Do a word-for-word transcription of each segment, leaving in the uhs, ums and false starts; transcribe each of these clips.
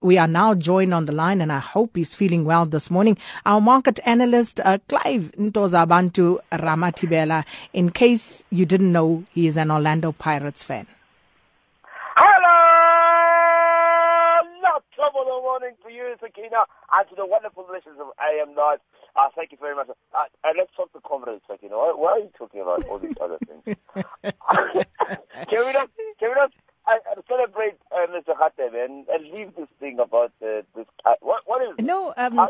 We are now joined on the line, and I hope he's feeling well this morning. Our market analyst, uh, Clive Ntozabantu Ramathibela. In case you didn't know, he is an Orlando Pirates fan. Hello! Not trouble the morning for you, Sakina, and to the wonderful listeners of A M nine. Uh, thank you very much. Uh, and let's talk to confidence, Sakina. Why, why are you talking about all these other things? Can we not? Can we not? I, I celebrate uh, Mister Khattab and, and leave this thing about uh, this. Uh, what, what is no, um, uh,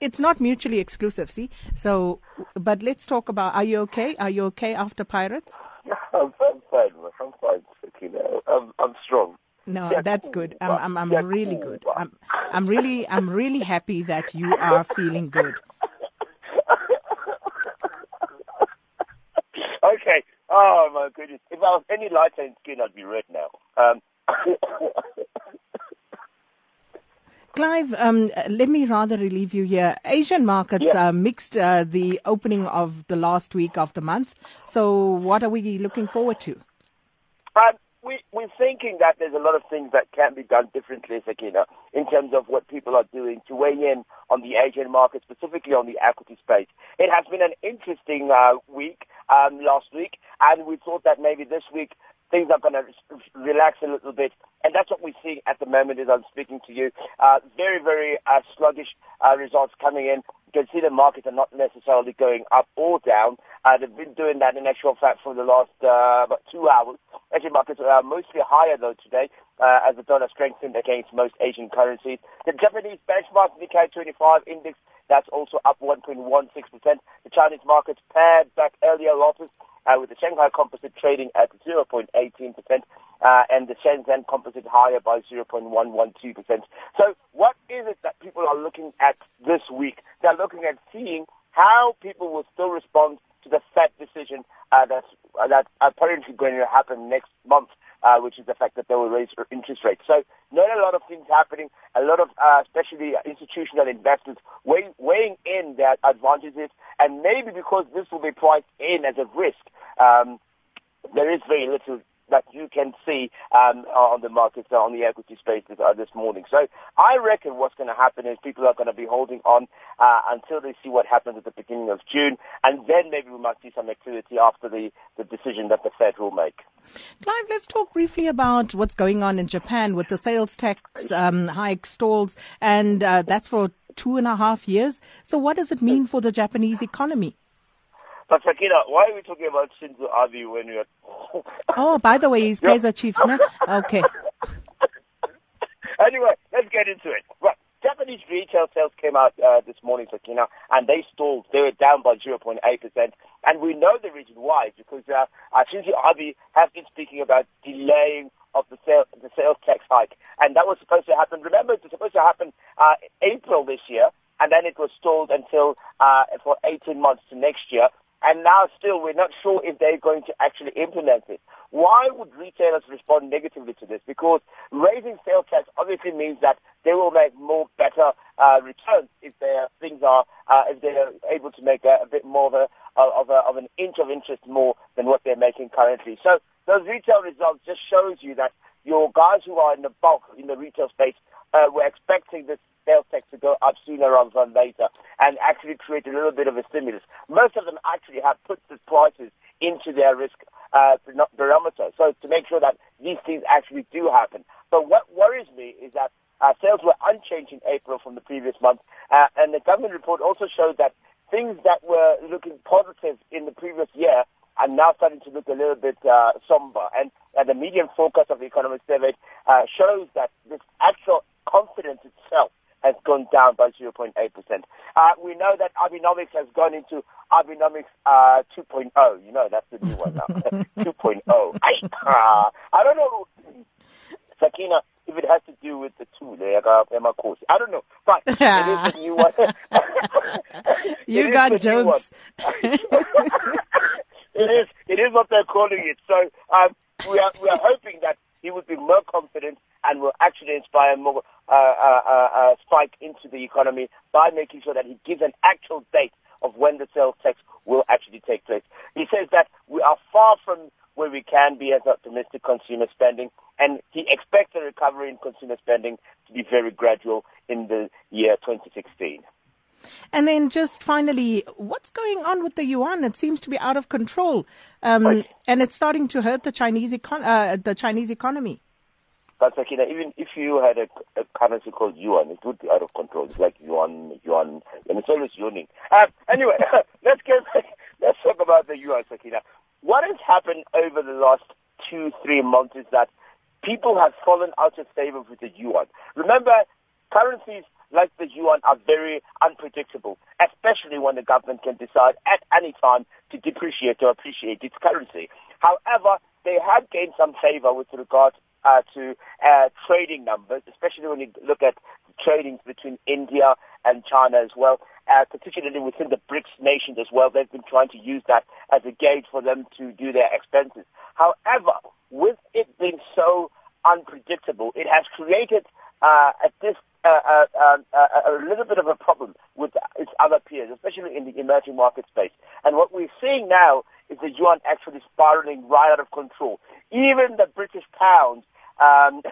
it's not mutually exclusive, see? So, but let's talk about, are you okay? Are you okay after Pirates? I'm, I'm fine, I'm fine. You know, I'm, I'm strong. No, yeah, that's cool. Good. I'm, I'm, I'm yeah, really cool. good. I'm, I'm really, I'm really happy that you are feeling good. Okay. Oh, my goodness. If I was any lighter in skin, I'd be red now. Um. Clive, um, let me rather relieve you here. Asian markets yeah. uh, mixed uh, the opening of the last week of the month. So what are we looking forward to? Um, we, we're thinking that there's a lot of things that can be done differently, Sakina, in terms of what people are doing to weigh in on the Asian market, specifically on the equity space. It has been an interesting uh, week. Um, last week, and we thought that maybe this week things are going to r- relax a little bit, and that's what we're seeing at the moment as I'm speaking to you. Uh, very, very uh, sluggish uh, results coming in. You can see the markets are not necessarily going up or down. Uh, they've been doing that in actual fact for the last uh, about two hours. Asian markets are mostly higher though today, uh, as the dollar strengthened against most Asian currencies. The Japanese benchmark Nikkei two twenty-five index, that's also up one point one six percent. The Chinese markets paired back earlier losses uh, with the Shanghai Composite trading at zero point one eight percent uh, and the Shenzhen Composite higher by zero point one one two percent. So what is it that people are looking at this week? They're looking at seeing how people will still respond to the Fed decision uh, that's, uh, that's apparently going to happen next month, uh, which is the fact that they will raise interest rates. So not a lot of things happening. A lot of uh, especially institutional investors weighing, weighing in their advantages, and maybe because this will be priced in as a risk, um, there is very little that you can see um, on the markets, uh, on the equity space this, uh, this morning. So I reckon what's going to happen is people are going to be holding on uh, until they see what happens at the beginning of June, and then maybe we might see some activity after the, the decision that the Fed will make. Clive, let's talk briefly about what's going on in Japan with the sales tax um, hike stalls, and uh, that's for two and a half years. So what does it mean for the Japanese economy? But Sakina, why are we talking about Shinzo Abe when we are... Oh, by the way, he's yeah. Kaiser Chiefs, no? Okay. Anyway, let's get into it. Right. Japanese retail sales came out uh, this morning, Sakina, and they stalled. They were down by zero point eight percent. And we know the reason why, because uh, uh, Shinzo Abe has been speaking about delaying of the, sale, the sales tax hike. And that was supposed to happen. Remember, it was supposed to happen uh, April this year, and then it was stalled until uh, for eighteen months to next year. And now still, we're not sure if they're going to actually implement it. Why would retailers respond negatively to this? Because raising sales tax obviously means that they will make more better uh, returns if their things are uh, if they are able to make a, a bit more of a, of a of an inch of interest more than what they're making currently. So those retail results just shows you that your guys who are in the bulk in the retail space uh, were expecting this sales tax to go up sooner rather than later and actually create a little bit of a stimulus. Most of them actually have put the prices into their risk uh, barometer, so to make sure that these things actually do happen. So what worries me is that uh, sales were unchanged in April from the previous month, uh, and the government report also showed that things that were looking positive in the previous year are now starting to look a little bit uh, somber. And uh, the median forecast of the economic survey uh, shows that this actual confidence itself has gone down by zero point eight percent. Uh, we know that Abenomics has gone into Abenomics uh, two point oh. You know, that's the new one now. two point oh. I, I don't know, Sakina, if it has to do with the two, like, uh, my course. I don't know. But it is the new one. You got jokes. It is. It is what they're calling it. So um, we are we are hoping that he would be more confident and will actually inspire more uh, uh, uh, spike into the economy by making sure that he gives an actual date of when the sales tax will actually take place. He says that we are far from where we can be as domestic consumer spending, and he expects the recovery in consumer spending to be very gradual in the year twenty sixteen. And then just finally, what's going on with the yuan? It seems to be out of control, um, right. and it's starting to hurt the Chinese, econ- uh, the Chinese economy. But Sakina, even if you had a, a currency called yuan, it would be out of control. It's like yuan, yuan, and it's always yawning. Uh, anyway, let's get, let's talk about the yuan, Sakina. What has happened over the last two, three months is that people have fallen out of favor with the yuan. Remember, currencies like the yuan are very unpredictable, especially when the government can decide at any time to depreciate or appreciate its currency. However, they have gained some favor with regard uh, to uh, trading numbers, especially when you look at trading between India and China as well, uh, particularly within the BRICS nations as well. They've been trying to use that as a gauge for them to do their expenses. However, with it being so unpredictable, it has created uh, at this Uh, uh, uh, a little bit of a problem with its other peers, especially in the emerging market space. And what we're seeing now is the yuan actually spiraling right out of control. Even the British pound um,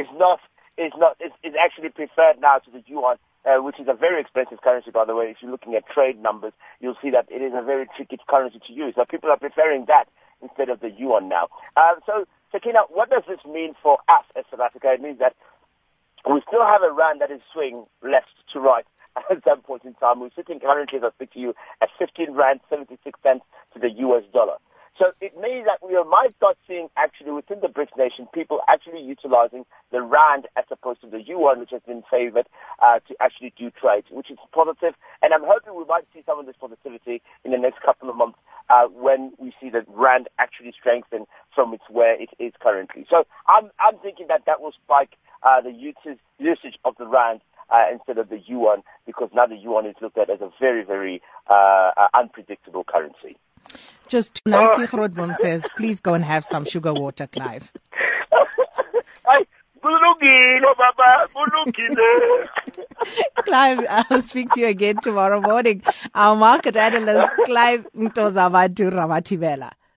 is not is not is, is actually preferred now to the yuan, uh, which is a very expensive currency, by the way. If you're looking at trade numbers, you'll see that it is a very tricky currency to use. So people are preferring that instead of the yuan now. Uh, so, Sakina, what does this mean for us as South Africa? It means that we still have a rand that is swing left to right at some point in time. We're sitting currently, as I speak to you, at fifteen rand seventy-six cents to the U S dollar. So it means that we might start seeing, actually, within the BRICS nation, people actually utilizing the rand as opposed to the yuan, which has been favored, uh, to actually do trade, which is positive. And I'm hoping we might see some of this positivity in the next couple of months uh, when we see the rand actually strengthen from its where it is currently. So I'm I'm thinking that that will spike uh, the usage, usage of the rand uh, instead of the yuan, because now the yuan is looked at as a very, very uh, uh, unpredictable currency. Just tonight, Rodbom says, please go and have some sugar water, Clive. Clive, I'll speak to you again tomorrow morning. Our market analyst, Clive Ntozabantu Ramathibela.